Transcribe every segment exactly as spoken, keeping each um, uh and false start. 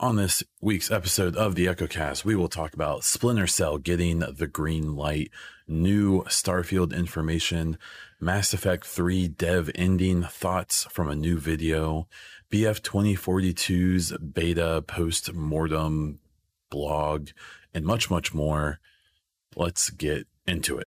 On this week's episode of the EchoCast, we will talk about Splinter Cell getting the green light, new Starfield information, Mass Effect three dev ending thoughts from a new video, B F twenty forty-two's beta post-mortem blog, and much, much more. Let's get into it.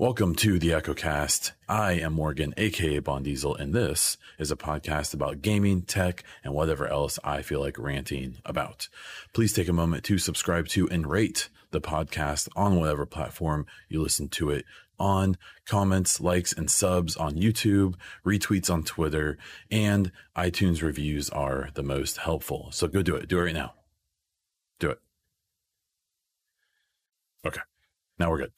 Welcome to the EchoCast. I am Morgan, aka Bond Diesel, and this is a podcast about gaming, tech, and whatever else I feel like ranting about. Please take a moment to subscribe to and rate the podcast on whatever platform you listen to it on. Comments, likes, and subs on YouTube, retweets on Twitter, and iTunes reviews are the most helpful. So go do it. Do it right now. Do it. Okay. Now we're good.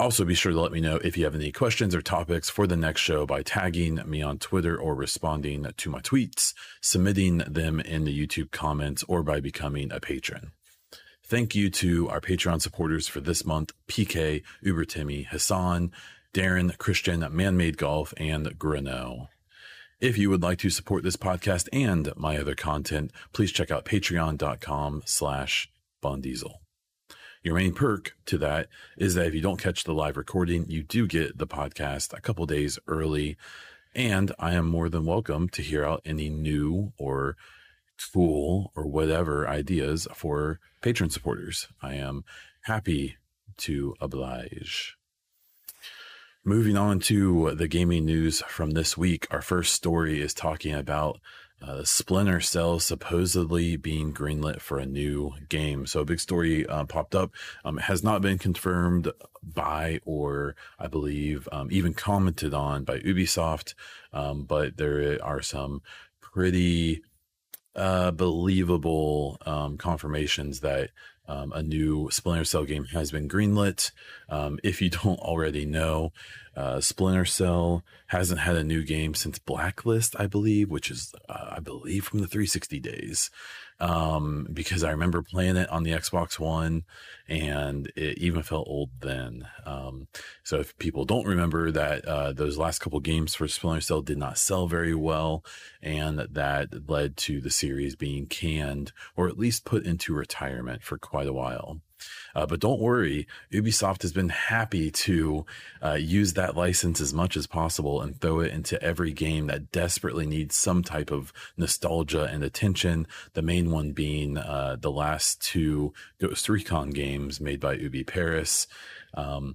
Also, be sure to let me know if you have any questions or topics for the next show by tagging me on Twitter or responding to my tweets, submitting them in the YouTube comments, or by becoming a patron. Thank you to our Patreon supporters for this month: P K, Uber Timmy, Hassan, Darren, Christian, Man-Made Golf, and Grano. If you would like to support this podcast and my other content, please check out patreon.com slash bondiesel. Your main perk to that is that if you don't catch the live recording, you do get the podcast a couple days early, and I am more than welcome to hear out any new or cool or whatever ideas for patron supporters. I am happy to oblige. Moving on to the gaming news from this week, our first story is talking about Uh, Splinter Cell supposedly being greenlit for a new game. So a big story uh, popped up. Um, it has not been confirmed by or I believe um, even commented on by Ubisoft, um, but there are some pretty uh, believable um, confirmations that um, a new Splinter Cell game has been greenlit. Um, if you don't already know, Uh, Splinter Cell hasn't had a new game since Blacklist, I believe, which is, uh, I believe, from the three sixty days. Um, because I remember playing it on the Xbox One, and it even felt old then. Um, so if people don't remember that, uh, those last couple games for Splinter Cell did not sell very well, and that led to the series being canned, or at least put into retirement for quite a while. Uh, but don't worry, Ubisoft has been happy to uh, use that license as much as possible and throw it into every game that desperately needs some type of nostalgia and attention. The main one being uh, the last two Ghost Recon games made by Ubi Paris. Um,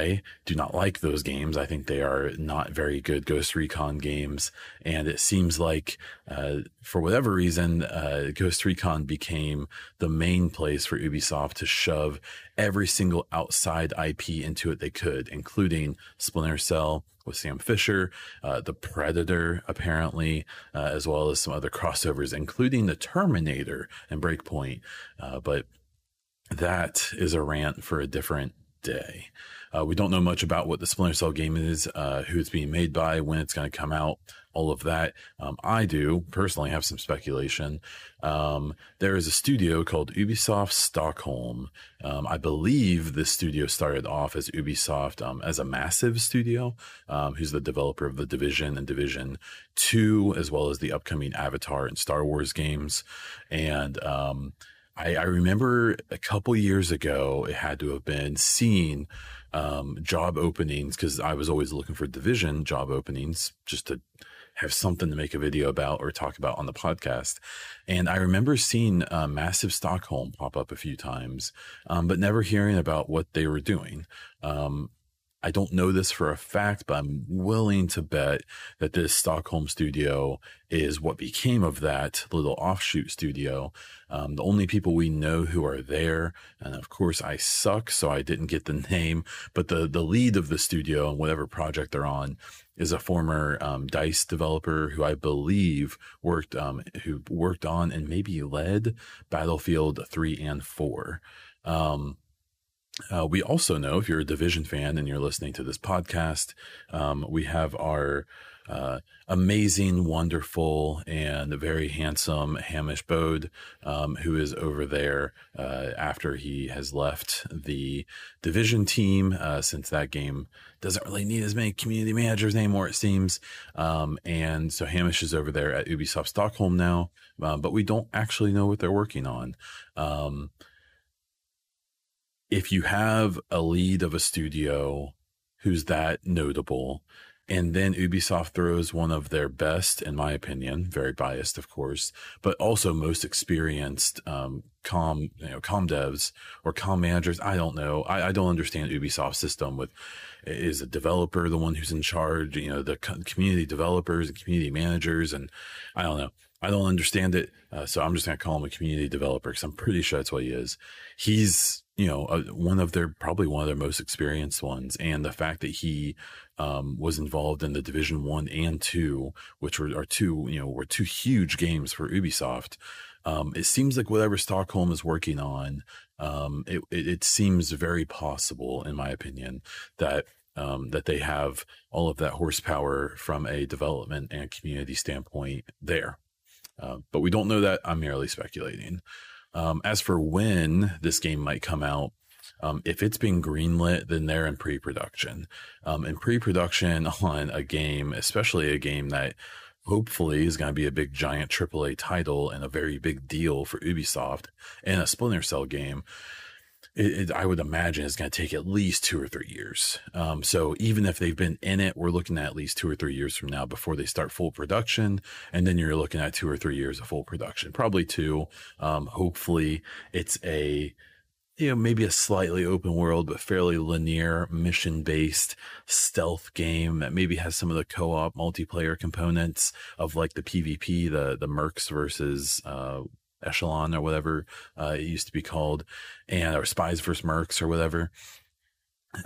I do not like those games. I think they are not very good Ghost Recon games. And it seems like, uh, for whatever reason, uh, Ghost Recon became the main place for Ubisoft to shove every single outside I P into it they could, including Splinter Cell with Sam Fisher, uh, The Predator, apparently, uh, as well as some other crossovers, including The Terminator and Breakpoint. Uh, but that is a rant for a different day. Uh, we don't know much about what the Splinter Cell game is, uh, who it's being made by, when it's going to come out, all of that. Um, I do personally have some speculation. Um, there is a studio called Ubisoft Stockholm. Um, I believe this studio started off as Ubisoft um, as a Massive studio, um, who's the developer of the Division and Division two, as well as the upcoming Avatar and Star Wars games. And um, I, I remember a couple years ago, it had to have been seeing um, job openings, because I was always looking for Division job openings just to have something to make a video about or talk about on the podcast. And I remember seeing uh, Massive Stockholm pop up a few times, um, but never hearing about what they were doing. Um, I don't know this for a fact, but I'm willing to bet that this Stockholm studio is what became of that little offshoot studio. Um, the only people we know who are there, and of course I suck, so I didn't get the name, but the, the lead of the studio and whatever project they're on is a former um, Dice developer who I believe worked um, who worked on and maybe led Battlefield three and four. Um, uh, we also know, if you're a Division fan and you're listening to this podcast, um, we have our uh, amazing, wonderful, and very handsome Hamish Bode, um, who is over there uh, after he has left the Division team, uh, since that game doesn't really need as many community managers anymore, it seems. Um, and so Hamish is over there at Ubisoft Stockholm now, uh, but we don't actually know what they're working on. Um, if you have a lead of a studio who's that notable, and then Ubisoft throws one of their best, in my opinion, very biased, of course, but also most experienced um, com, you know, com devs or com managers. I don't know. I, I don't understand Ubisoft's system with, is a developer the one who's in charge? You know, the community developers and community managers, and I don't know. I don't understand it. Uh, so I'm just going to call him a community developer because I'm pretty sure that's what he is. He's, you know, uh, one of their, probably one of their most experienced ones. And the fact that he um, was involved in the Division One and Two, which were are two, you know, were two huge games for Ubisoft. Um, it seems like whatever Stockholm is working on, um, it, it, it seems very possible, in my opinion, that Um, that they have all of that horsepower from a development and community standpoint there. Uh, but we don't know that. I'm merely speculating. Um, as for when this game might come out, um, if it's been greenlit, then they're in pre-production. Um, and pre-production on a game, especially a game that hopefully is going to be a big giant triple A title and a very big deal for Ubisoft, and a Splinter Cell game, It, it, I would imagine it's going to take at least two or three years. Um, so even if they've been in it, we're looking at at least two or three years from now before they start full production. And then you're looking at two or three years of full production, probably two. Um, hopefully it's a, you know, maybe a slightly open world, but fairly linear mission-based stealth game that maybe has some of the co-op multiplayer components of like the P V P, the, the mercs versus, uh, Echelon or whatever uh, it used to be called, and or Spies versus Mercs or whatever.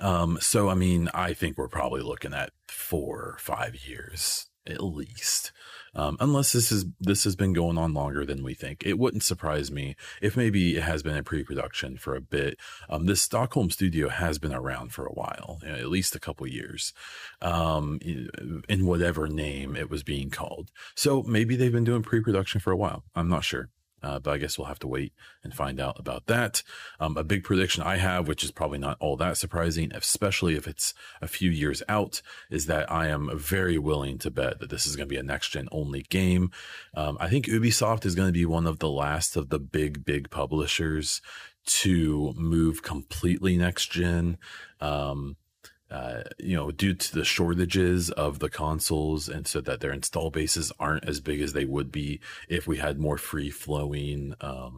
Um, so, I mean, I think we're probably looking at four or five years at least, um, unless this is this has been going on longer than we think. It wouldn't surprise me if maybe it has been in pre-production for a bit. Um, this Stockholm studio has been around for a while, you know, at least a couple years, um, in whatever name it was being called. So maybe they've been doing pre-production for a while. I'm not sure. Uh, but I guess we'll have to wait and find out about that. Um, a big prediction I have, which is probably not all that surprising, especially if it's a few years out, is that I am very willing to bet that this is going to be a next-gen only game. Um, I think Ubisoft is going to be one of the last of the big, big publishers to move completely next-gen. Um, Uh, you know, due to the shortages of the consoles, and so that their install bases aren't as big as they would be if we had more free flowing um,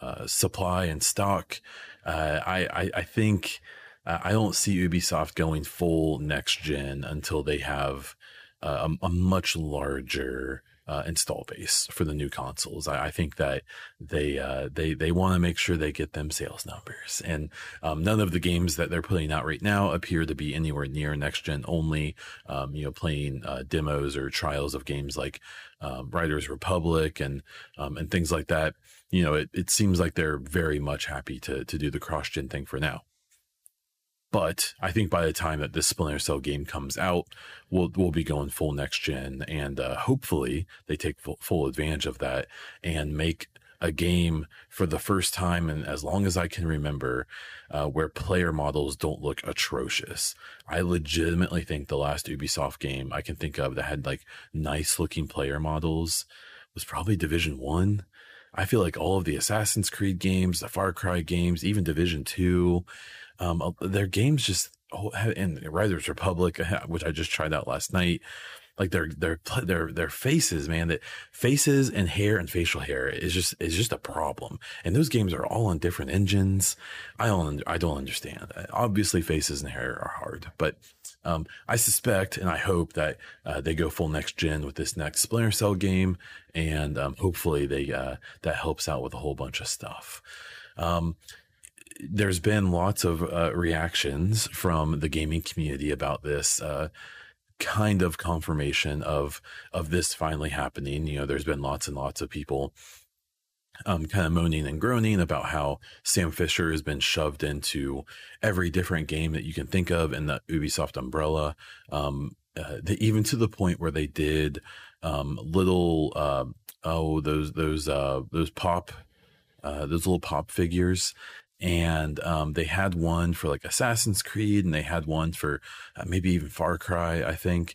uh, supply and stock. Uh, I, I, I think uh, I don't see Ubisoft going full next gen until they have uh, a, a much larger Uh, install base for the new consoles. I, I think that they uh, they they want to make sure they get them sales numbers, and um, none of the games that they're putting out right now appear to be anywhere near next gen only. Um, you know, playing uh, demos or trials of games like um, Riders Republic and um, and things like that. You know, it it seems like they're very much happy to to do the cross gen thing for now. But I think by the time that this Splinter Cell game comes out, we'll we'll be going full next gen, and uh, hopefully they take full, full advantage of that and make a game for the first time, and as long as I can remember, uh, where player models don't look atrocious. I legitimately think the last Ubisoft game I can think of that had like nice looking player models was probably Division one. I feel like all of the Assassin's Creed games, the Far Cry games, even Division two, Um, their games just, oh, and Riders Republic, which I just tried out last night, like their their their their faces, man, that faces and hair and facial hair is just is just a problem. And those games are all on different engines. I don't I don't understand. Obviously, faces and hair are hard, but um, I suspect and I hope that uh, they go full next gen with this next Splinter Cell game, and um, hopefully they uh, that helps out with a whole bunch of stuff. Um, There's been lots of uh, reactions from the gaming community about this. Uh, kind of confirmation of of this finally happening. You know, there's been lots and lots of people um, kind of moaning and groaning about how Sam Fisher has been shoved into every different game that you can think of in the Ubisoft umbrella. Um, uh, they, even to the point where they did um, little uh, oh those those uh, those pop uh, those little pop figures. And um, they had one for like Assassin's Creed, and they had one for uh, maybe even Far Cry, I think.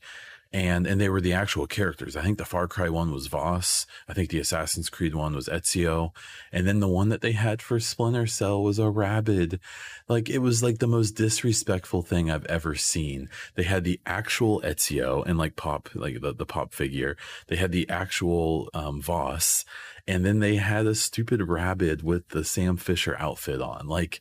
And and they were the actual characters. I think the Far Cry one was Voss. I think the Assassin's Creed one was Ezio. And then the one that they had for Splinter Cell was a Rabbid. Like, it was like the most disrespectful thing I've ever seen. They had the actual Ezio and like pop, like the, the pop figure. They had the actual um, Voss. And then they had a stupid Rabbid with the Sam Fisher outfit on. Like,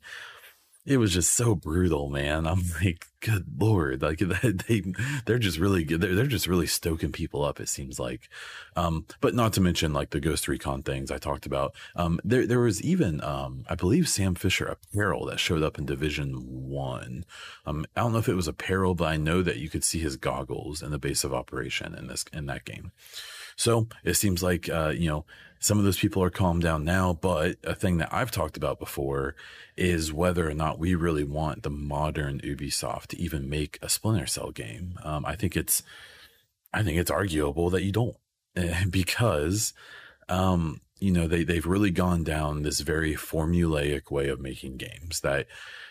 it was just so brutal, man. I'm like, good Lord. Like, they, they're just really good. They're, they're just really stoking people up, it seems like. Um, but not to mention like the Ghost Recon things I talked about. Um, there, there was even, um, I believe Sam Fisher apparel that showed up in Division one. Um, I don't know if it was apparel, but I know that you could see his goggles in the base of operation in this, in that game. So it seems like, uh, you know, some of those people are calmed down now, but a thing that I've talked about before is whether or not we really want the modern Ubisoft to even make a Splinter Cell game. Um, I think it's, I think it's arguable that you don't, because, um, you know, they, they've really gone down this very formulaic way of making games that,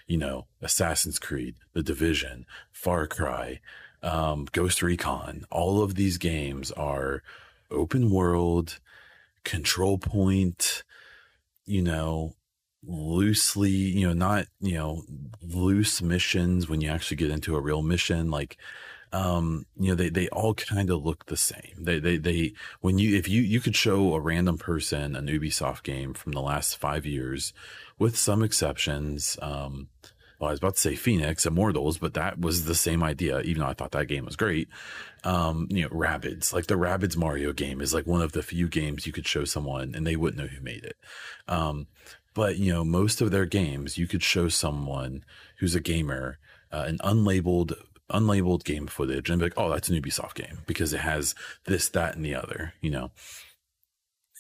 you know, Assassin's Creed, The Division, Far Cry, um, Ghost Recon, all of these games are open world, control point, you know, loosely, you know, not, you know, loose missions when you actually get into a real mission. Like, um, you know, they, they all kind of look the same. They, they, they, when you, if you, you could show a random person an Ubisoft game from the last five years with some exceptions, um, well, I was about to say Phoenix Immortals, but that was the same idea, even though I thought that game was great. Um, you know, Rabbids, like the Rabbids Mario game is like one of the few games you could show someone and they wouldn't know who made it. Um, but, you know, most of their games, you could show someone who's a gamer uh, an unlabeled unlabeled game footage and be like, oh, that's an Ubisoft game because it has this, that, and the other, you know.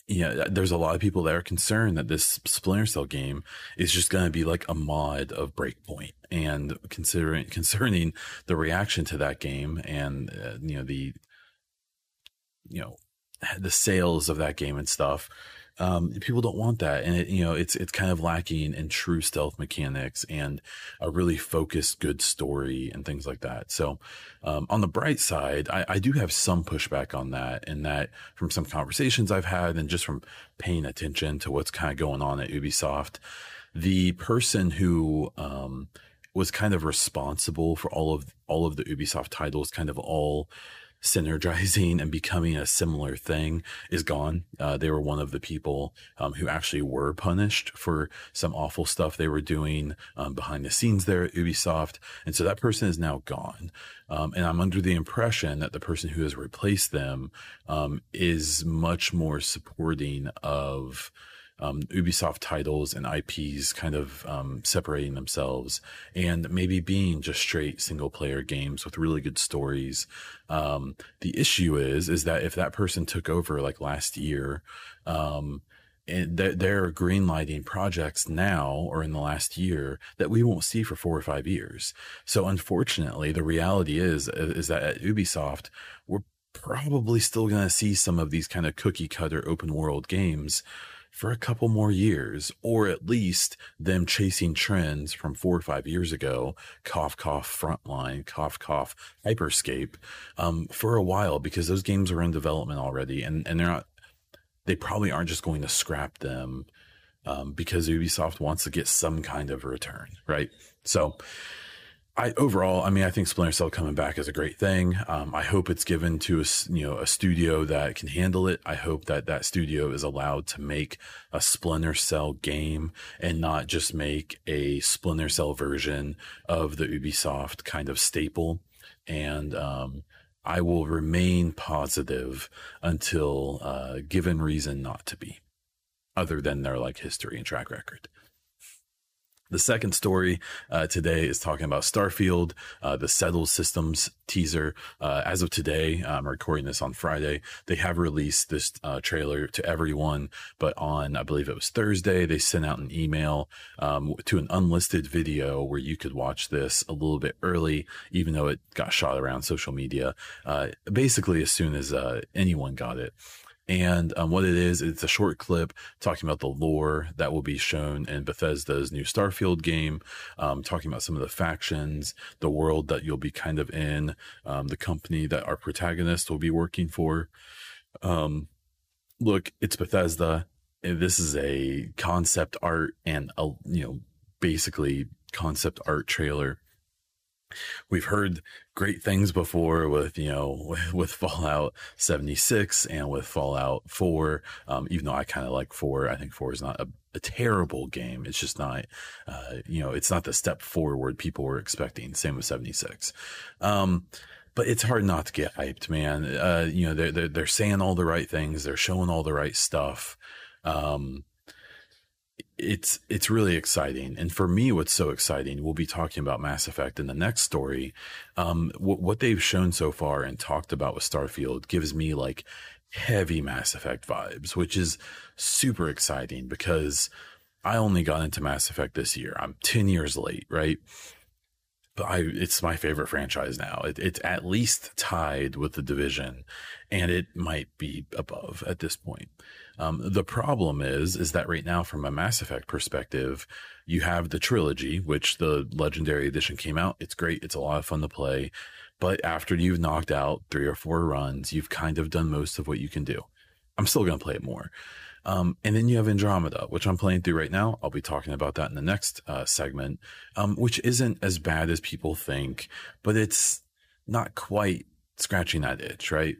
Yeah, there's a lot of people that are concerned that this Splinter Cell game is just going to be like a mod of Breakpoint, and considering concerning the reaction to that game and uh, you know the you know the sales of that game and stuff, um, people don't want that, and it, you know it's it's kind of lacking in true stealth mechanics and a really focused good story and things like that. So um, on the bright side, I, I do have some pushback on that, and that from some conversations I've had and just from paying attention to what's kind of going on at Ubisoft, the person who um, was kind of responsible for all of all of the Ubisoft titles, kind of all synergizing and becoming a similar thing, is gone. Uh, they were one of the people um, who actually were punished for some awful stuff they were doing um, behind the scenes there at Ubisoft. And so that person is now gone. Um, and I'm under the impression that the person who has replaced them um, is much more supporting of Um, Ubisoft titles and I Ps kind of um, separating themselves and maybe being just straight single player games with really good stories. Um, the issue is, is that if that person took over like last year, um, and they're, they're greenlighting projects now or in the last year that we won't see for four or five years. So unfortunately, the reality is, is that at Ubisoft, we're probably still going to see some of these kind of cookie cutter open world games for a couple more years, or at least them chasing trends from four or five years ago, cough, cough, Frontline, cough, cough, Hyperscape, um, for a while, because those games are in development already, and, and they're not, they probably aren't just going to scrap them um, because Ubisoft wants to get some kind of return, right? So I overall, I mean, I think Splinter Cell coming back is a great thing. Um, I hope it's given to a, you know, a studio that can handle it. I hope that that studio is allowed to make a Splinter Cell game and not just make a Splinter Cell version of the Ubisoft kind of staple. And um, I will remain positive until uh, given reason not to be, other than their like history and track record. The second story uh, today is talking about Starfield, uh, the Settled Systems teaser. Uh, as of today, I'm recording this on Friday. They have released this uh, trailer to everyone, but on, I believe it was Thursday, they sent out an email um, to an unlisted video where you could watch this a little bit early, even though it got shot around social media, uh, basically as soon as uh, anyone got it. And um, what it is, it's a short clip talking about the lore that will be shown in Bethesda's new Starfield game, um, talking about some of the factions, the world that you'll be kind of in, um, the company that our protagonist will be working for. Um, look, it's Bethesda. This is a concept art and, a, you know, basically concept art trailer. We've heard great things before with, you know, with Fallout seventy-six and with Fallout four, um, even though I kind of like four. I think four is not a, a terrible game. It's just not, uh, you know, it's not the step forward people were expecting. Same with seventy-six. Um, but it's hard not to get hyped, man. Uh, you know, they're, they're, they're saying all the right things. They're showing all the right stuff. Um, It's it's really exciting. And for me, what's so exciting, we'll be talking about Mass Effect in the next story. Um, w- what they've shown so far and talked about with Starfield gives me like heavy Mass Effect vibes, which is super exciting because I only got into Mass Effect this year. I'm ten years late, right? But I, it's my favorite franchise now. It, it's at least tied with The Division, and it might be above at this point. Um, the problem is, is that right now, from a Mass Effect perspective, you have the trilogy, which the Legendary Edition came out. It's great. It's a lot of fun to play. But after you've knocked out three or four runs, you've kind of done most of what you can do. I'm still going to play it more. Um, and then you have Andromeda, which I'm playing through right now. I'll be talking about that in the next uh, segment, um, which isn't as bad as people think, but it's not quite scratching that itch, right?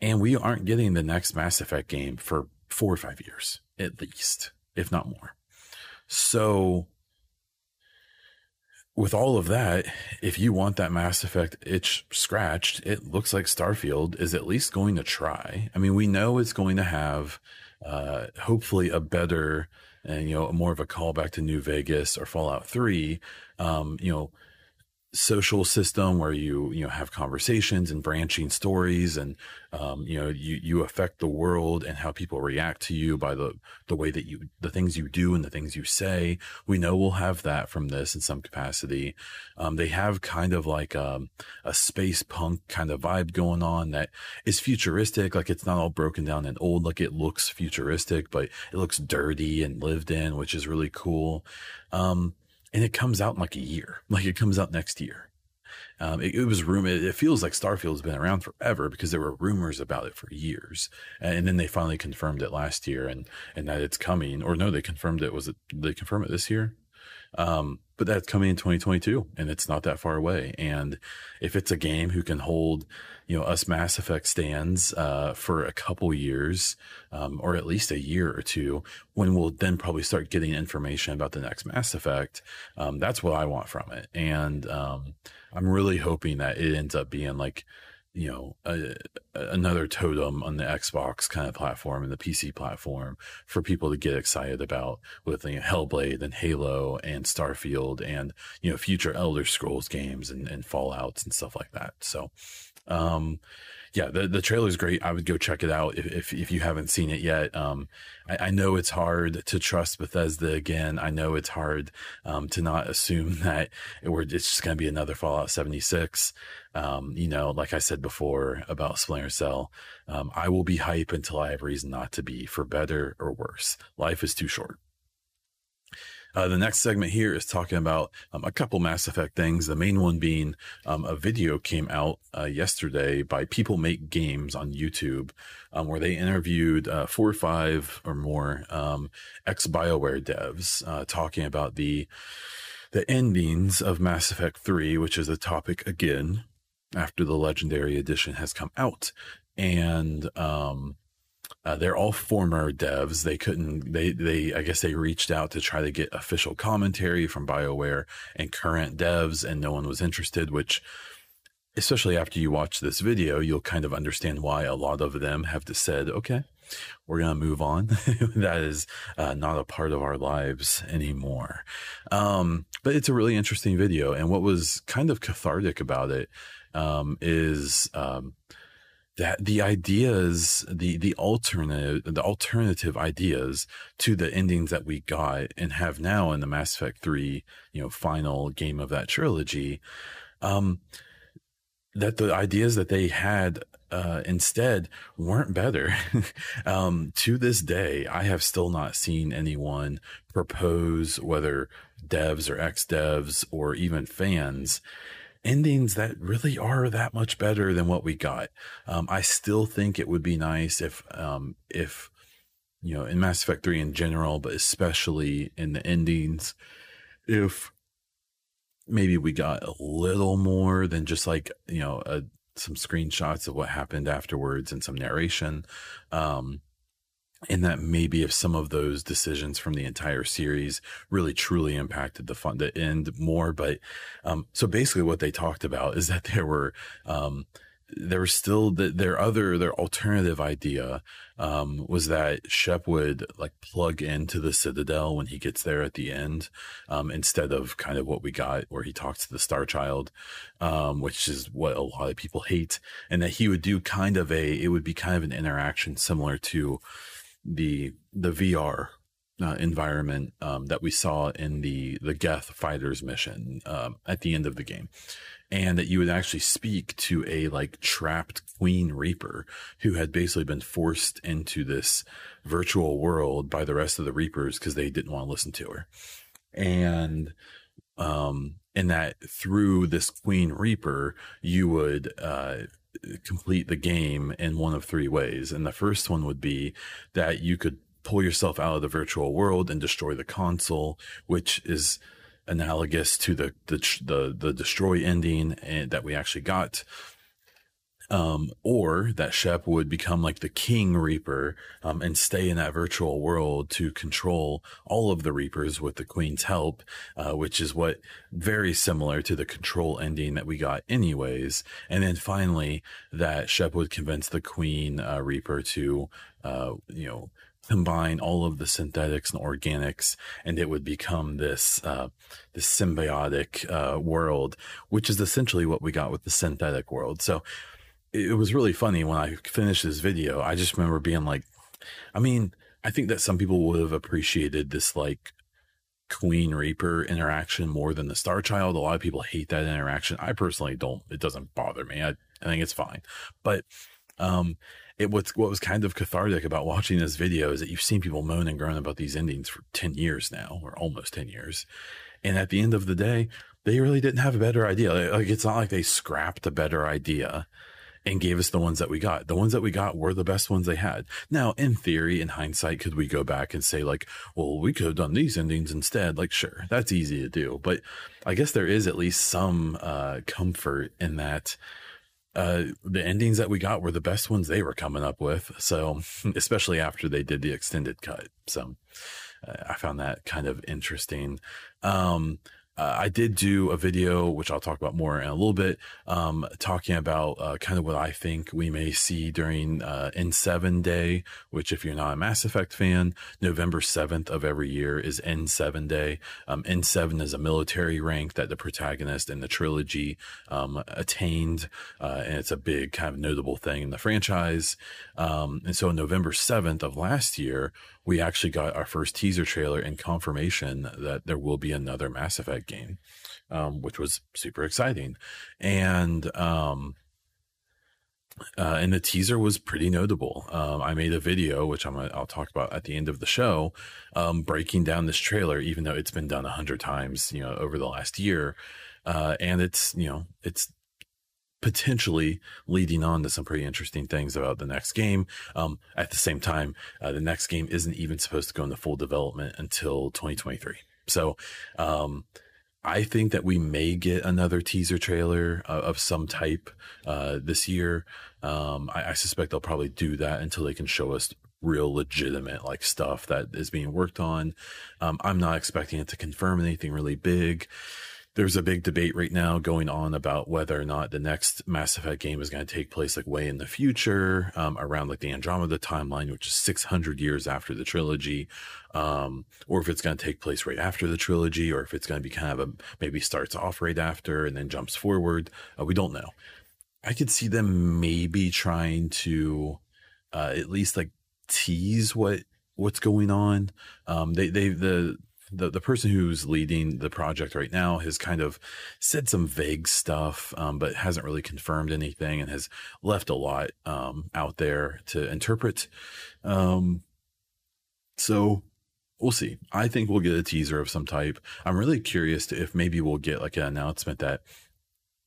And we aren't getting the next Mass Effect game for four or five years, at least, if not more. So with all of that, if you want that Mass Effect itch scratched, it looks like Starfield is at least going to try. I mean, we know it's going to have uh, hopefully a better and, you know, more of a callback to New Vegas or Fallout three, um, you know, social system where you, you know, have conversations and branching stories and, um, you know, you, you affect the world and how people react to you by the, the way that you, the things you do and the things you say. We know we'll have that from this in some capacity. Um, they have kind of like, um, a space punk kind of vibe going on that is futuristic. Like, it's not all broken down and old. Like, it looks futuristic, but it looks dirty and lived in, which is really cool. Um, And it comes out in like a year, like it comes out next year. Um, it, it was rumored. It feels like Starfield has been around forever because there were rumors about it for years. And then they finally confirmed it last year and, and that it's coming, or no, they confirmed it. Was it, did they confirm it this year? Um, but that's coming in twenty twenty-two and it's not that far away. And if it's a game who can hold, you know, us Mass Effect stands, uh, for a couple years, um, or at least a year or two, when we'll then probably start getting information about the next Mass Effect. Um, that's what I want from it. And, um, I'm really hoping that it ends up being like, you know, a, another totem on the Xbox kind of platform and the P C platform for people to get excited about with, you know, Hellblade and Halo and Starfield and, you know, future Elder Scrolls games and, and Fallouts and stuff like that. So, um, yeah, the, the trailer is great. I would go check it out if, if, if you haven't seen it yet. Um, I, I know it's hard to trust Bethesda again. I know it's hard, um, to not assume that it were, it's just going to be another Fallout seventy-six. Um, you know, like I said before about Splinter Cell, um, I will be hype until I have reason not to be, for better or worse. Life is too short. Uh, the next segment here is talking about um, a couple Mass Effect things. The main one being um, a video came out uh, yesterday by People Make Games on YouTube, um, where they interviewed uh, four or five or more um, ex-BioWare devs uh, talking about the the endings of Mass Effect three, which is a topic again after the Legendary Edition has come out. And um Uh, they're all former devs. They couldn't, they, they, I guess they reached out to try to get official commentary from BioWare and current devs, and no one was interested, which, especially after you watch this video, you'll kind of understand why a lot of them have to said, okay, we're going to move on. That is uh, not a part of our lives anymore. Um, but it's a really interesting video. And what was kind of cathartic about it um, is um, that the ideas, the, the alternative, the alternative ideas to the endings that we got and have now in the Mass Effect three, you know, final game of that trilogy, um, that the ideas that they had uh, instead weren't better. um, to this day, I have still not seen anyone propose, whether devs or ex-devs or even fans, endings that really are that much better than what we got. Um, I still think it would be nice if, um, if, you know, in Mass Effect three in general, but especially in the endings, if maybe we got a little more than just like, you know, uh, some screenshots of what happened afterwards and some narration. Um, and that maybe if some of those decisions from the entire series really truly impacted the fun, the end more. But, um, so basically what they talked about is that there were, um, there was still the, their other, their alternative idea, um, was that Shep would like plug into the Citadel when he gets there at the end, um, instead of kind of what we got where he talks to the Star Child, um, which is what a lot of people hate, and that he would do kind of a, it would be kind of an interaction similar to the, the V R uh, environment, um, that we saw in the, the Geth Fighters mission, um, at the end of the game. And that you would actually speak to a like trapped Queen Reaper who had basically been forced into this virtual world by the rest of the Reapers because they didn't want to listen to her. And, um, and that through this Queen Reaper, you would, uh, complete the game in one of three ways. And the first one would be that you could pull yourself out of the virtual world and destroy the console, which is analogous to the, the, the, the destroy ending and, that we actually got. Um, or that Shep would become like the King Reaper, um, and stay in that virtual world to control all of the Reapers with the Queen's help, uh, which is what very similar to the control ending that we got anyways. And then finally that Shep would convince the Queen, uh, Reaper to, uh, you know, combine all of the synthetics and organics, and it would become this uh, this symbiotic uh, world, which is essentially what we got with the synthetic world. So it was really funny when I finished this video. I just remember being like, I mean, I think that some people would have appreciated this like Queen Reaper interaction more than the Star Child. A lot of people hate that interaction. I personally don't. It doesn't bother me. I, I think it's fine. But um It was, what was kind of cathartic about watching this video is that you've seen people moan and groan about these endings for ten years now, or almost ten years. And at the end of the day, they really didn't have a better idea. Like, it's not like they scrapped a better idea and gave us the ones that we got. The ones that we got were the best ones they had. Now, in theory, in hindsight, could we go back and say like, well, we could have done these endings instead? Like, sure, that's easy to do. But I guess there is at least some uh, comfort in that. Uh, the endings that we got were the best ones they were coming up with. So, especially after they did the extended cut. So uh, I found that kind of interesting. Um, uh, I did do a video, which I'll talk about more in a little bit, um, talking about uh, kind of what I think we may see during uh, N seven Day, which if you're not a Mass Effect fan, November seventh of every year is N seven Day. Um, N seven is a military rank that the protagonist in the trilogy um, attained, uh, and it's a big kind of notable thing in the franchise. Um, and so on November seventh of last year, we actually got our first teaser trailer and confirmation that there will be another Mass Effect game, um, which was super exciting. And, um, uh, and the teaser was pretty notable. Um, I made a video, which I'm I'll talk about at the end of the show, um, breaking down this trailer, even though it's been done a hundred times, you know, over the last year. Uh, and it's, you know, it's potentially leading on to some pretty interesting things about the next game. Um, at the same time, uh, the next game isn't even supposed to go into full development until twenty twenty-three. So, um, I think that we may get another teaser trailer uh, of some type, uh, this year. Um, I, I suspect they'll probably do that until they can show us real legitimate like stuff that is being worked on. Um, I'm not expecting it to confirm anything really big. There's a big debate right now going on about whether or not the next Mass Effect game is going to take place like way in the future, um, around like the Andromeda timeline, which is six hundred years after the trilogy, um, or if it's going to take place right after the trilogy, or if it's going to be kind of a, maybe starts off right after and then jumps forward. Uh, we don't know. I could see them maybe trying to uh, at least like tease what what's going on. Um, they they the. The the person who's leading the project right now has kind of said some vague stuff, um, but hasn't really confirmed anything and has left a lot um, out there to interpret. Um, so we'll see. I think we'll get a teaser of some type. I'm really curious to if maybe we'll get like an announcement that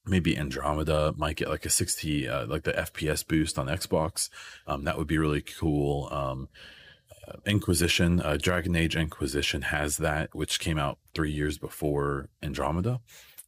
maybe Andromeda might get like a sixty, uh, like the F P S boost on Xbox. Um, that would be really cool. Um, Inquisition, uh, Dragon Age Inquisition has that, which came out three years before Andromeda.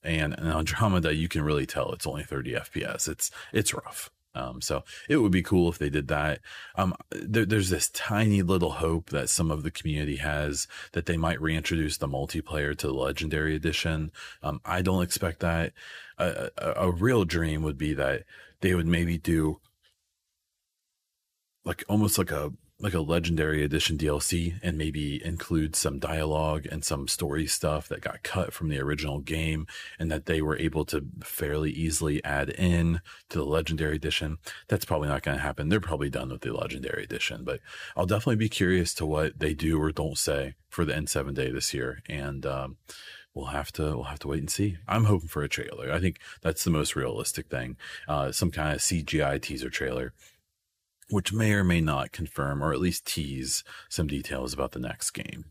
And in Andromeda, you can really tell it's only thirty F P S. It's it's rough. Um, so it would be cool if they did that. Um, there, there's this tiny little hope that some of the community has that they might reintroduce the multiplayer to the Legendary Edition. Um, I don't expect that. A, a, a real dream would be that they would maybe do like almost like a like a Legendary Edition D L C and maybe include some dialogue and some story stuff that got cut from the original game and that they were able to fairly easily add in to the Legendary Edition. That's probably not going to happen. They're probably done with the Legendary Edition, but I'll definitely be curious to what they do or don't say for the N seven Day this year. And, um, We'll have to we'll have to wait and see. I'm hoping for a trailer. I think that's the most realistic thing. Uh, some kind of C G I teaser trailer, which may or may not confirm or at least tease some details about the next game.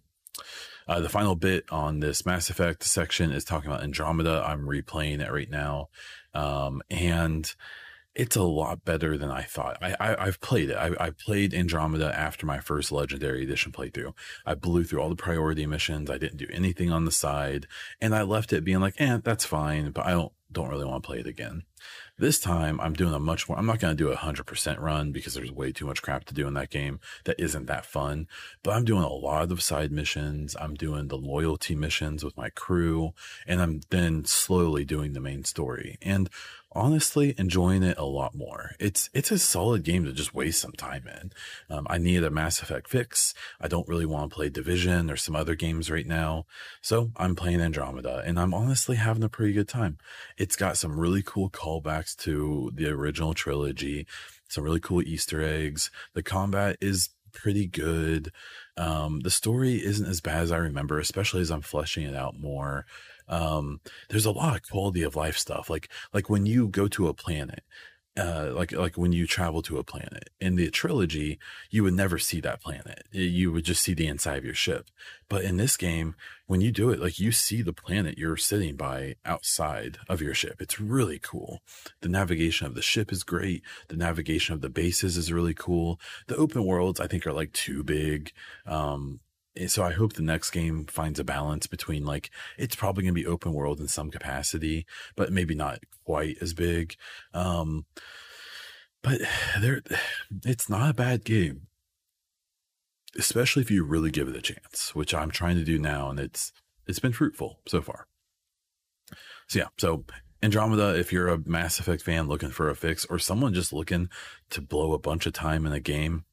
Uh, the final bit on this Mass Effect section is talking about Andromeda. I'm replaying it right now. Um, and it's a lot better than I thought. I, I, I've played it. I, I played Andromeda after my first Legendary Edition playthrough. I blew through all the priority missions. I didn't do anything on the side. And I left it being like, eh, that's fine, but I don't don't really want to play it again. This time I'm doing a much more, I'm not going to do a hundred percent run because there's way too much crap to do in that game that isn't that fun, but I'm doing a lot of side missions. I'm doing the loyalty missions with my crew, and I'm then slowly doing the main story and honestly enjoying it a lot more. It's, it's a solid game to just waste some time in. Um, I need a Mass Effect fix. I don't really want to play Division or some other games right now. So I'm playing Andromeda and I'm honestly having a pretty good time. It's got some really cool callbacks to the original trilogy, some really cool Easter eggs. The combat is pretty good. Um, the story isn't as bad as I remember, especially as I'm fleshing it out more. Um, there's a lot of quality of life stuff. Like, like when you go to a planet, uh, like, like when you travel to a planet in the trilogy, you would never see that planet. You would just see the inside of your ship. But in this game, when you do it, like you see the planet you're sitting by outside of your ship. It's really cool. The navigation of the ship is great. The navigation of the bases is really cool. The open worlds, I think, are like too big. Um, So I hope the next game finds a balance between like, it's probably going to be open world in some capacity, but maybe not quite as big. Um, but there, it's not a bad game, especially if you really give it a chance, which I'm trying to do now. And it's, it's been fruitful so far. So yeah, so Andromeda, if you're a Mass Effect fan looking for a fix or someone just looking to blow a bunch of time in a game,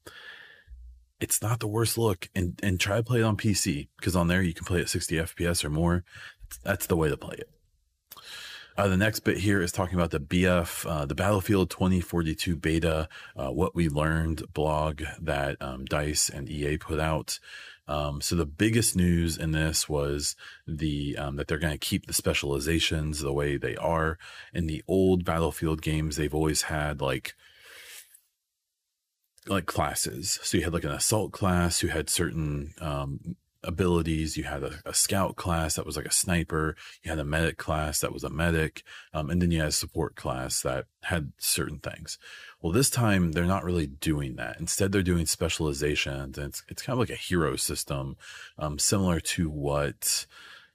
it's not the worst look, and, and try to play it on P C because on there you can play at sixty F P S or more. That's the way to play it. Uh, the next bit here is talking about the B F, uh, the Battlefield twenty forty-two beta, uh, what we learned blog that um, Dice and E A put out. Um, so the biggest news in this was the um, that they're going to keep the specializations the way they are. In the old Battlefield games, they've always had like like classes. So you had like an assault class who had certain um, abilities. You had a, a scout class that was like a sniper. You had a medic class that was a medic. Um, and then you had a support class that had certain things. Well, this time they're not really doing that. Instead, they're doing specializations. And it's, it's kind of like a hero system, um, similar to what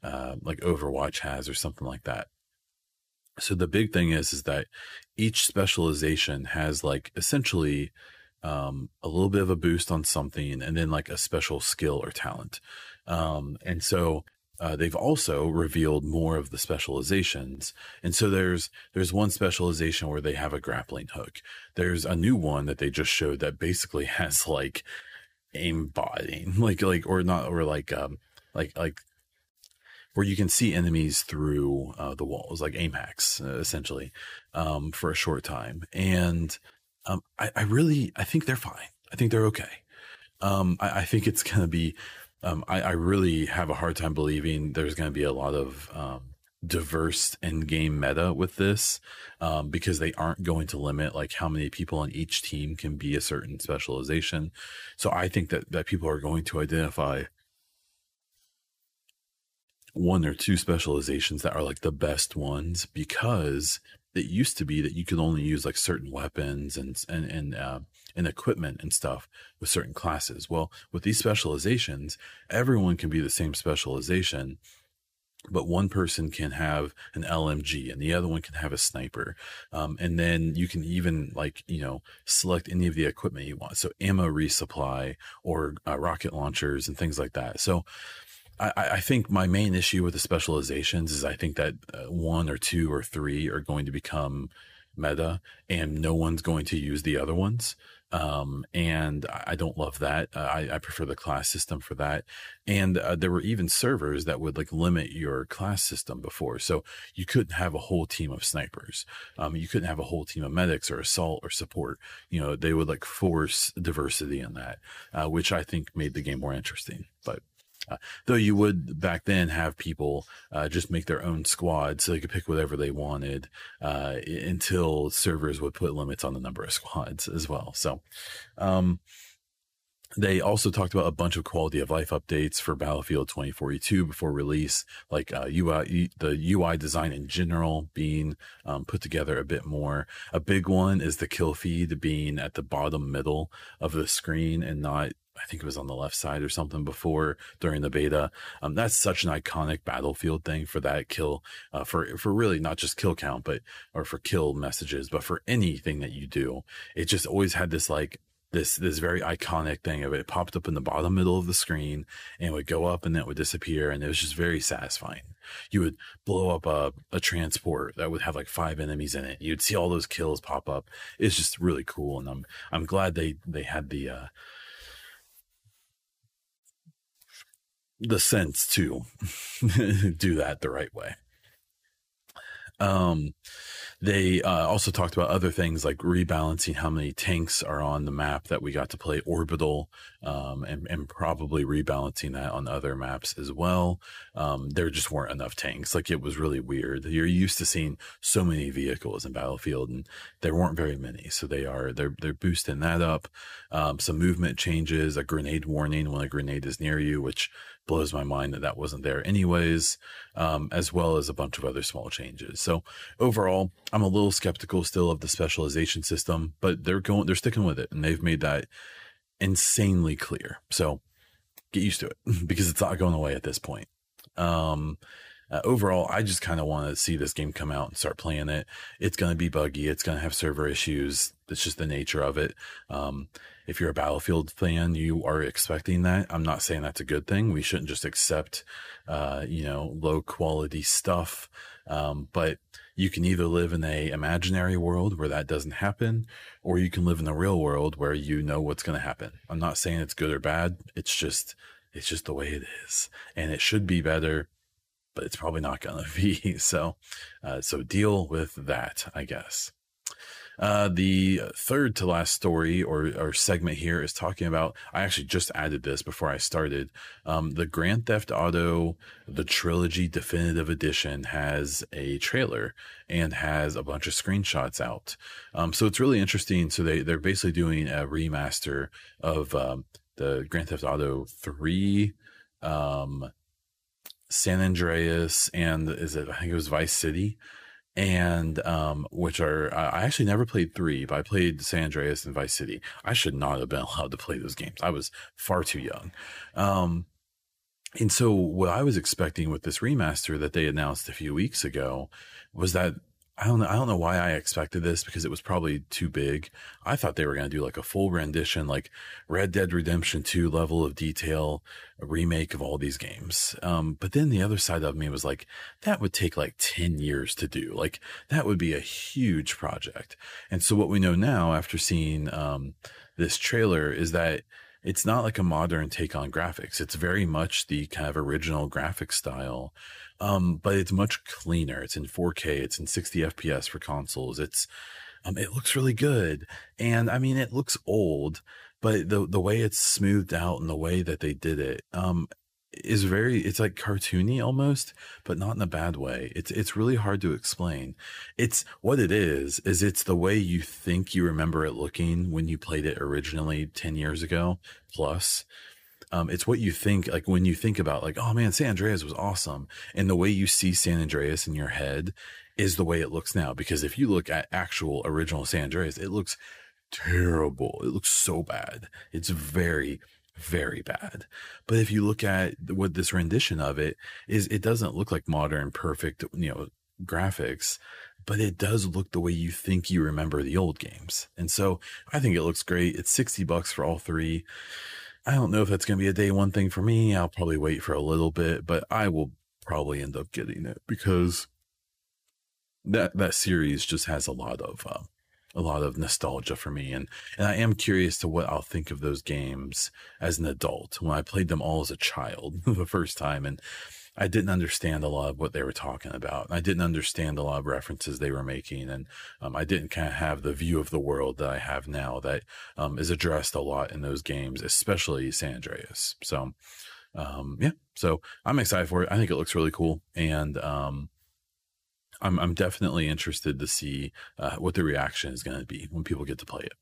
uh, like Overwatch has or something like that. So the big thing is, is that each specialization has like essentially um, a little bit of a boost on something and then like a special skill or talent. Um, and so Uh, they've also revealed more of the specializations. And so there's there's one specialization where they have a grappling hook. There's a new one that they just showed that basically has like aimbotting, like like or not or like um like like where you can see enemies through uh, the walls, like aim hacks uh, essentially, um, for a short time. And um, I, I really I think they're fine. I think they're okay. Um, I, I think it's gonna be. Um, I, I really have a hard time believing there's going to be a lot of um, diverse in-game meta with this, um, because they aren't going to limit like how many people on each team can be a certain specialization. So I think that, that people are going to identify one or two specializations that are like the best ones, because it used to be that you could only use like certain weapons and and and uh, and equipment and stuff with certain classes. Well, with these specializations, everyone can be the same specialization, but one person can have an L M G and the other one can have a sniper. Um, and then you can even like, you know, select any of the equipment you want. So ammo resupply or uh, rocket launchers and things like that. So I, I think my main issue with the specializations is I think that one or two or three are going to become meta and no one's going to use the other ones. Um, and I don't love that. Uh, I, I prefer the class system for that. And uh, there were even servers that would like limit your class system before. So you couldn't have a whole team of snipers. Um, you couldn't have a whole team of medics or assault or support. You know, they would like force diversity in that, uh, which I think made the game more interesting. But Uh, though you would back then have people uh, just make their own squad so they could pick whatever they wanted, uh, until servers would put limits on the number of squads as well. So um, they also talked about a bunch of quality of life updates for Battlefield twenty forty-two before release, like uh, U I, the U I design in general being um, put together a bit more. A big one is the kill feed being at the bottom middle of the screen and not, I think it was on the left side or something before during the beta. Um, that's such an iconic Battlefield thing for that kill, uh, for, for really not just kill count, but, or for kill messages, but for anything that you do. It just always had this, like, this, this very iconic thing of it. It popped up in the bottom middle of the screen and would go up and then it would disappear. And it was just very satisfying. You would blow up a, a transport that would have like five enemies in it. You'd see all those kills pop up. It's just really cool. And I'm, I'm glad they, they had the, uh, the sense to do that the right way. Um, they uh, also talked about other things like rebalancing how many tanks are on the map that we got to play orbital, um, and, and probably rebalancing that on other maps as well. Um, there just weren't enough tanks. Like, it was really weird. You're used to seeing so many vehicles in Battlefield and there weren't very many. So they are, they're, they're boosting that up. Um, some movement changes, a grenade warning when a grenade is near you, which blows my mind that that wasn't there anyways, um, as well as a bunch of other small changes. So overall, I'm a little skeptical still of the specialization system, but they're going, they're sticking with it and they've made that insanely clear. So get used to it because it's not going away at this point. Um, Uh, overall, I just kind of want to see this game come out and start playing it. It's going to be buggy. It's going to have server issues. It's just the nature of it. Um, if you're a Battlefield fan, you are expecting that. I'm not saying that's a good thing. We shouldn't just accept, uh, you know, low quality stuff. Um, but you can either live in a imaginary world where that doesn't happen, or you can live in the real world where you know what's going to happen. I'm not saying it's good or bad. It's just, it's just the way it is, and it should be better. But it's probably not going to be. So, uh, so deal with that, I guess. Uh, the third to last story or, or segment here is talking about, I actually just added this before I started. Um, the Grand Theft Auto, the trilogy definitive edition has a trailer and has a bunch of screenshots out. Um, so it's really interesting. So they, they're basically doing a remaster of, um, the Grand Theft Auto three, um, San Andreas, and is it, I think it was Vice City, and um, which are, I actually never played three, but I played San Andreas and Vice City. I should not have been allowed to play those games. I was far too young. Um, and so what I was expecting with this remaster that they announced a few weeks ago was that I don't know. I don't know why I expected this because it was probably too big. I thought they were going to do like a full rendition, like Red Dead Redemption two level of detail, a remake of all these games. Um, but then the other side of me was like, that would take like ten years to do. Like that would be a huge project. And so what we know now after seeing um, this trailer is that it's not like a modern take on graphics. It's very much the kind of original graphic style, um, but it's much cleaner. It's in four K. It's in sixty F P S for consoles. It's um, it looks really good. And I mean, it looks old, but the the way it's smoothed out and the way that they did it um, is very, it's like cartoony almost, but not in a bad way. It's it's really hard to explain. It's what it is, is it's the way you think you remember it looking when you played it originally ten years ago. Plus, um, it's what you think, like when you think about like, oh man, San Andreas was awesome. And the way you see San Andreas in your head is the way it looks now. Because if you look at actual original San Andreas, it looks terrible. It looks so bad. It's very, very bad. But if you look at what this rendition of it is, it doesn't look like modern, perfect, you know, graphics, but it does look the way you think you remember the old games. And so I think it looks great. It's sixty bucks for all three. I don't know if that's going to be a day one thing for me. I'll probably wait for a little bit, but I will probably end up getting it because that, that series just has a lot of, uh, a lot of nostalgia for me. And, and I am curious to what I'll think of those games as an adult when I played them all as a child the first time. And I didn't understand a lot of what they were talking about. I didn't understand a lot of references they were making. And um, I didn't kind of have the view of the world that I have now that um, is addressed a lot in those games, especially San Andreas. So um, yeah, so I'm excited for it. I think it looks really cool. And um, I'm I'm definitely interested to see uh, what the reaction is going to be when people get to play it.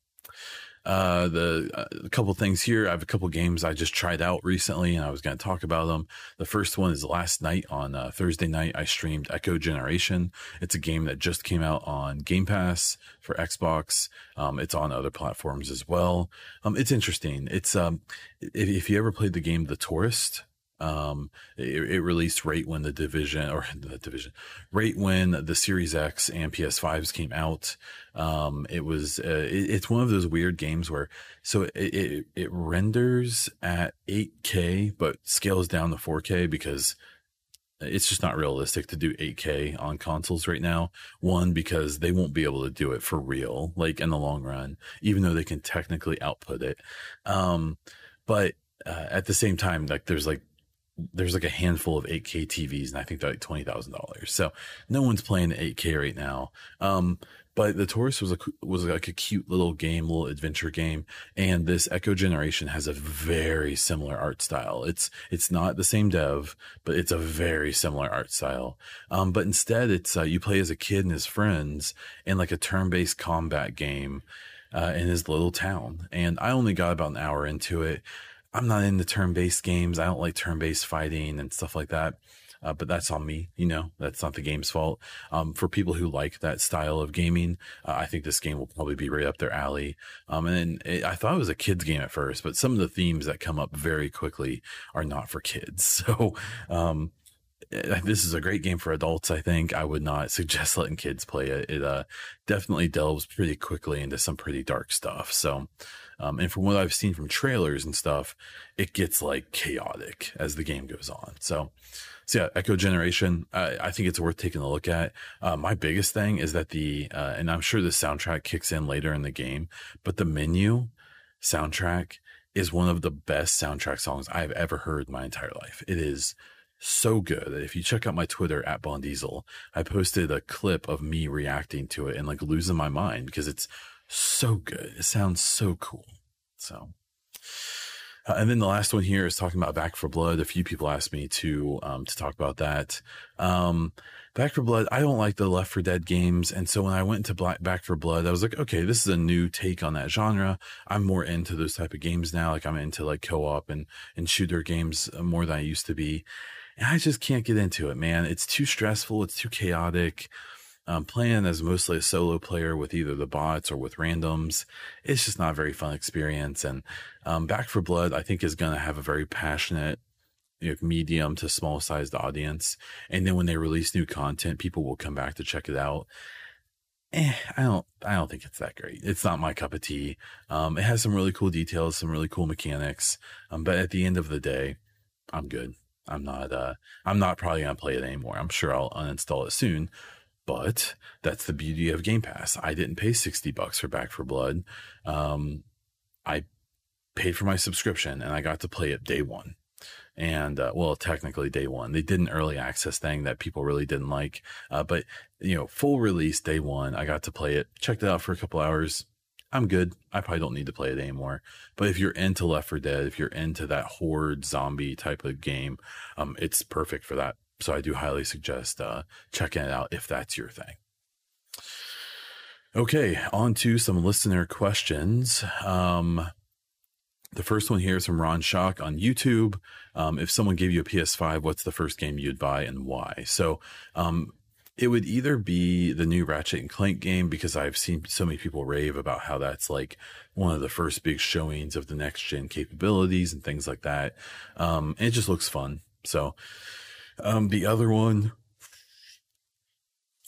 Uh, the uh, a couple things here. I have a couple games I just tried out recently, and I was going to talk about them. The first one is last night on uh, Thursday night. I streamed Echo Generation. It's a game that just came out on Game Pass for Xbox. Um, it's on other platforms as well. Um, it's interesting. It's um, if, if you ever played the game The Tourist. Um, it, it released right when the Division or the Division, right when the Series X and P S fives came out. Um, it was, uh, it, it's one of those weird games where, so it, it, it renders at eight K, but scales down to four K because it's just not realistic to do eight K on consoles right now. One, because they won't be able to do it for real, like in the long run, even though they can technically output it. Um, but, uh, at the same time, like there's like, there's like a handful of eight K T Vs and I think they're like twenty thousand dollars. So no one's playing the eight K right now. Um, but The Taurus was a, was like a cute little game, little adventure game. And this Echo Generation has a very similar art style. It's, it's not the same dev, but it's a very similar art style. Um, but instead it's, uh, you play as a kid and his friends in like a turn-based combat game, uh, in his little town. And I only got about an hour into it. I'm not into turn-based games. I don't like turn-based fighting and stuff like that. Uh, but that's on me. You know, that's not the game's fault. Um, for people who like that style of gaming, uh, I think this game will probably be right up their alley. Um, and it, I thought it was a kid's game at first, but some of the themes that come up very quickly are not for kids. So, um, this is a great game for adults. I think I would not suggest letting kids play it. It uh, definitely delves pretty quickly into some pretty dark stuff. So, um, and from what I've seen from trailers and stuff, it gets like chaotic as the game goes on. So, so yeah, Echo Generation, uh, I think it's worth taking a look at. Uh, my biggest thing is that the, uh, and I'm sure the soundtrack kicks in later in the game, but the menu soundtrack is one of the best soundtrack songs I've ever heard in my entire life. It is so good. If you check out my Twitter at Bond Diesel, I posted a clip of me reacting to it and like losing my mind because it's so good. It sounds so cool. So, uh, and then the last one here is talking about Back four Blood. A few people asked me to, um, to talk about that. Um, Back four Blood, I don't like the Left four Dead games. And so when I went to Black, Back four Blood, I was like, okay, this is a new take on that genre. I'm more into those type of games now. Like I'm into like co-op and, and shooter games more than I used to be. And I just can't get into it, man. It's too stressful. It's too chaotic. Um, playing as mostly a solo player with either the bots or with randoms, it's just not a very fun experience. And um, Back four Blood, I think, is going to have a very passionate, you know, medium to small-sized audience. And then when they release new content, people will come back to check it out. eh, I don't, I don't think it's that great. It's not my cup of tea. Um, it has some really cool details, some really cool mechanics. Um, but at the end of the day, I'm good. I'm not, uh, I'm not probably going to play it anymore. I'm sure I'll uninstall it soon, but that's the beauty of Game Pass. I didn't pay sixty bucks for Back four Blood. Um, I paid for my subscription and I got to play it day one. And, uh, well, technically day one, they did an early access thing that people really didn't like. Uh, but you know, full release day one, I got to play it, checked it out for a couple hours. I'm good. I probably don't need to play it anymore. But if you're into Left four Dead, if you're into that horde zombie type of game, um, it's perfect for that. So I do highly suggest, uh, checking it out if that's your thing. Okay. On to some listener questions. Um, The first one here is from Ron Shock on YouTube. Um, if someone gave you a P S five, what's the first game you'd buy and why? So um, it would either be the new Ratchet and Clank game, because I've seen so many people rave about how that's like one of the first big showings of the next gen capabilities and things like that. Um, and it just looks fun. So um, the other one,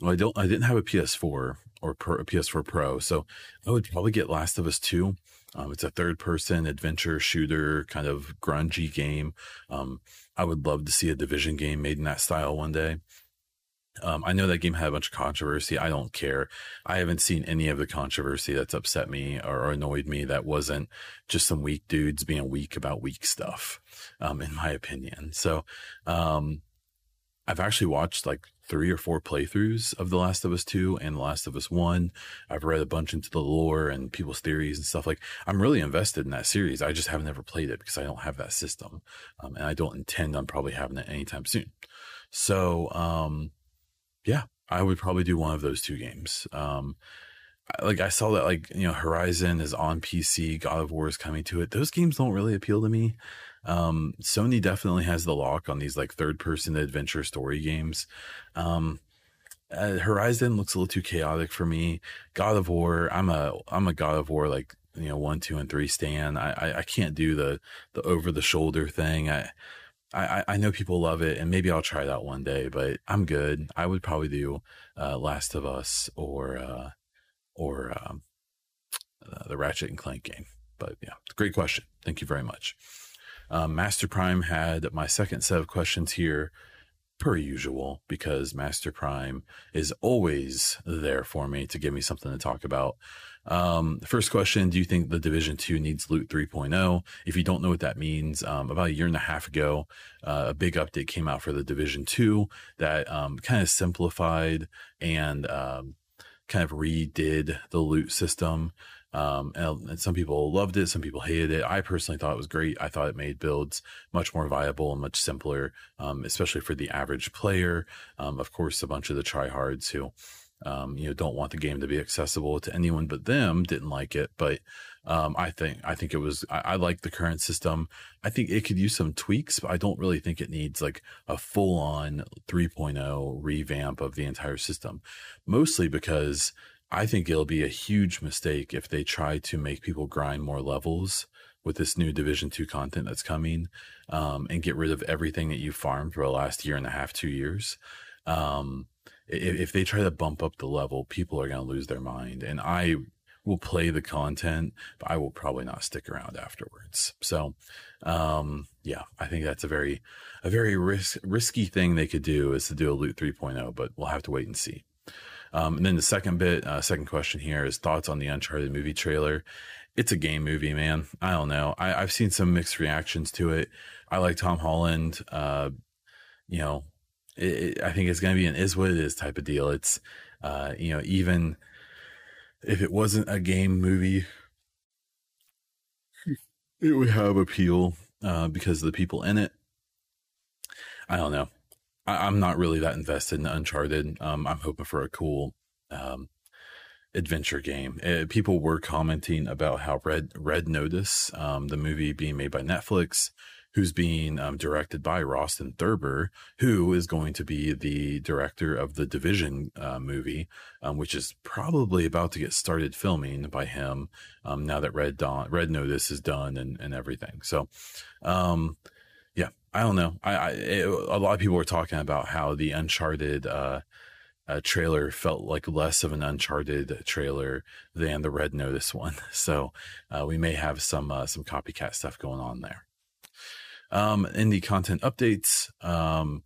well, I don't, I didn't have a P S four or per, a P S four Pro, so I would probably get Last of Us two. Um, it's a third-person adventure shooter kind of grungy game. Um, I would love to see a Division game made in that style one day. Um, I know that game had a bunch of controversy. I don't care. I haven't seen any of the controversy that's upset me or annoyed me that wasn't just some weak dudes being weak about weak stuff, um, in my opinion. So um, I've actually watched like three or four playthroughs of The Last of Us two and The Last of Us one. I've read a bunch into the lore and people's theories and stuff. Like, I'm really invested in that series. I just haven't ever played it because I don't have that system. Um, and I don't intend on probably having it anytime soon. So, um, yeah, I would probably do one of those two games. Um, like I saw that, like, you know, Horizon is on P C, God of War is coming to it. Those games don't really appeal to me. Um, Sony definitely has the lock on these like third person adventure story games. Um, uh, Horizon looks a little too chaotic for me. God of War, I'm a, I'm a God of War, like, you know, one, two, and three stan. I, I, I can't do the, the over the shoulder thing. I, I, I know people love it and maybe I'll try that one day, but I'm good. I would probably do, uh, Last of Us or, uh, or, um, uh, the Ratchet and Clank game. But yeah, great question. Thank you very much. Um, Master Prime had my second set of questions here per usual, because Master Prime is always there for me to give me something to talk about. Um, the first question, do you think the Division two needs loot three point oh? If you don't know what that means, um, about a year and a half ago, uh, a big update came out for the Division two that, um, kind of simplified and, um, kind of redid the loot system. Um, and, and some people loved it. Some people hated it. I personally thought it was great. I thought it made builds much more viable and much simpler, um, especially for the average player. Um, of course, a bunch of the tryhards who, um, you know, don't want the game to be accessible to anyone but them didn't like it. But, um, I think, I think it was, I, I like the current system. I think it could use some tweaks, but I don't really think it needs like a full on three point oh revamp of the entire system, mostly because I think it'll be a huge mistake if they try to make people grind more levels with this new Division two content that's coming, um, and get rid of everything that you farmed for the last year and a half, two years. Um, if, if they try to bump up the level, people are going to lose their mind. And I will play the content, but I will probably not stick around afterwards. So, um, yeah, I think that's a very, a very risk, risky thing they could do, is to do a loot three point oh, but we'll have to wait and see. Um, and then the second bit, uh, second question here is thoughts on the Uncharted movie trailer. It's a game movie, man. I don't know. I, I've seen some mixed reactions to it. I like Tom Holland. Uh, you know, it, it, I think it's going to be an is what it is type of deal. It's, uh, you know, even if it wasn't a game movie, it would have appeal, uh, because of the people in it. I don't know. I'm not really that invested in Uncharted. Um, I'm hoping for a cool, um, adventure game. It, people were commenting about how Red, Red Notice, um, the movie being made by Netflix, who's being, um, directed by Rosten Thurber, who is going to be the director of the Division, uh, movie, um, which is probably about to get started filming by him. Um, now that Red Dawn, Red Notice is done and, and everything. So, um, yeah, I don't know. I, I it, a lot of people were talking about how the Uncharted, uh, uh, trailer felt like less of an Uncharted trailer than the Red Notice one. So uh, we may have some uh, some copycat stuff going on there. Um, indie content updates. Um,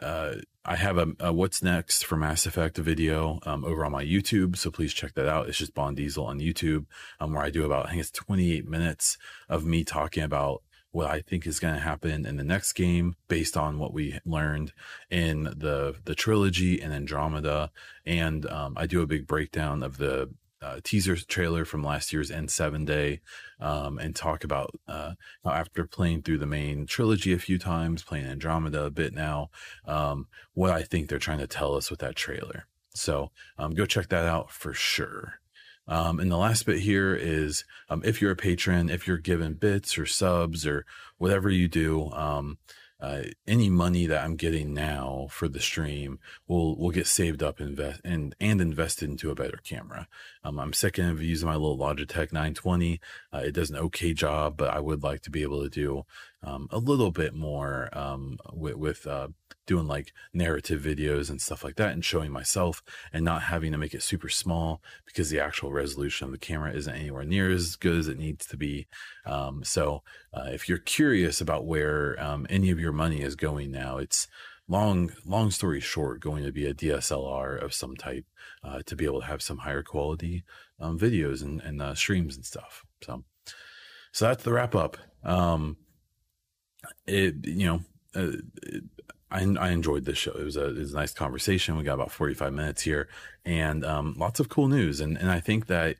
uh, I have a, a What's Next for Mass Effect video um, over on my YouTube, so please check that out. It's just Bond Diesel on YouTube, um, where I do about, I think it's twenty-eight minutes of me talking about what I think is going to happen in the next game based on what we learned in the the trilogy and Andromeda. And um, I do a big breakdown of the uh, teaser trailer from last year's N seven Day um, and talk about uh, how after playing through the main trilogy a few times, playing Andromeda a bit now, um, what I think they're trying to tell us with that trailer. So um, go check that out for sure. Um, and the last bit here is um, if you're a patron, if you're given bits or subs or whatever you do, um, uh, any money that I'm getting now for the stream will will get saved up invest and and invested into a better camera. Um, I'm sick of using my little Logitech nine twenty. Uh, it does an okay job, but I would like to be able to do um, a little bit more um, with, with uh, doing like narrative videos and stuff like that and showing myself and not having to make it super small because the actual resolution of the camera isn't anywhere near as good as it needs to be. Um, so uh, if you're curious about where um, any of your money is going now, it's long, long story short, going to be a D S L R of some type uh, to be able to have some higher quality um, videos and, and uh, streams and stuff. So, so that's the wrap up. Um, it, you know, uh, it, I, I enjoyed this show. It was, a, it was a nice conversation. We got about forty-five minutes here and um, lots of cool news. And and I think that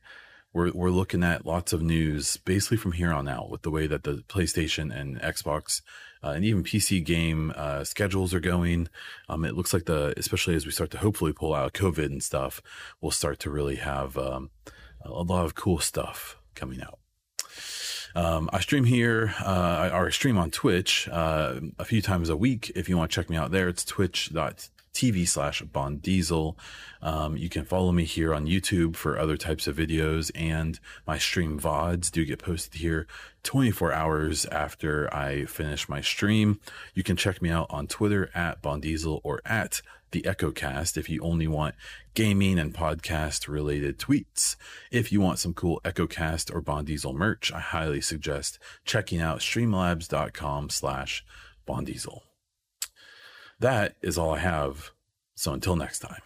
we're we're looking at lots of news basically from here on out with the way that the PlayStation and Xbox uh, and even P C game uh, schedules are going. Um, it looks like the, especially as we start to hopefully pull out COVID and stuff, we'll start to really have um, a lot of cool stuff coming out. Um, I stream here, uh, or I stream on Twitch uh, a few times a week. If you want to check me out there, it's twitch dot t v slash Bond Diesel. Um, you can follow me here on YouTube for other types of videos, and my stream V O Ds do get posted here twenty-four hours after I finish my stream. You can check me out on Twitter at Bond Diesel or at the EchoCast if you only want gaming and podcast related tweets. If you want some cool EchoCast or Bond Diesel merch, I highly suggest checking out streamlabs dot com slash Bond Diesel. That is all I have. So until next time.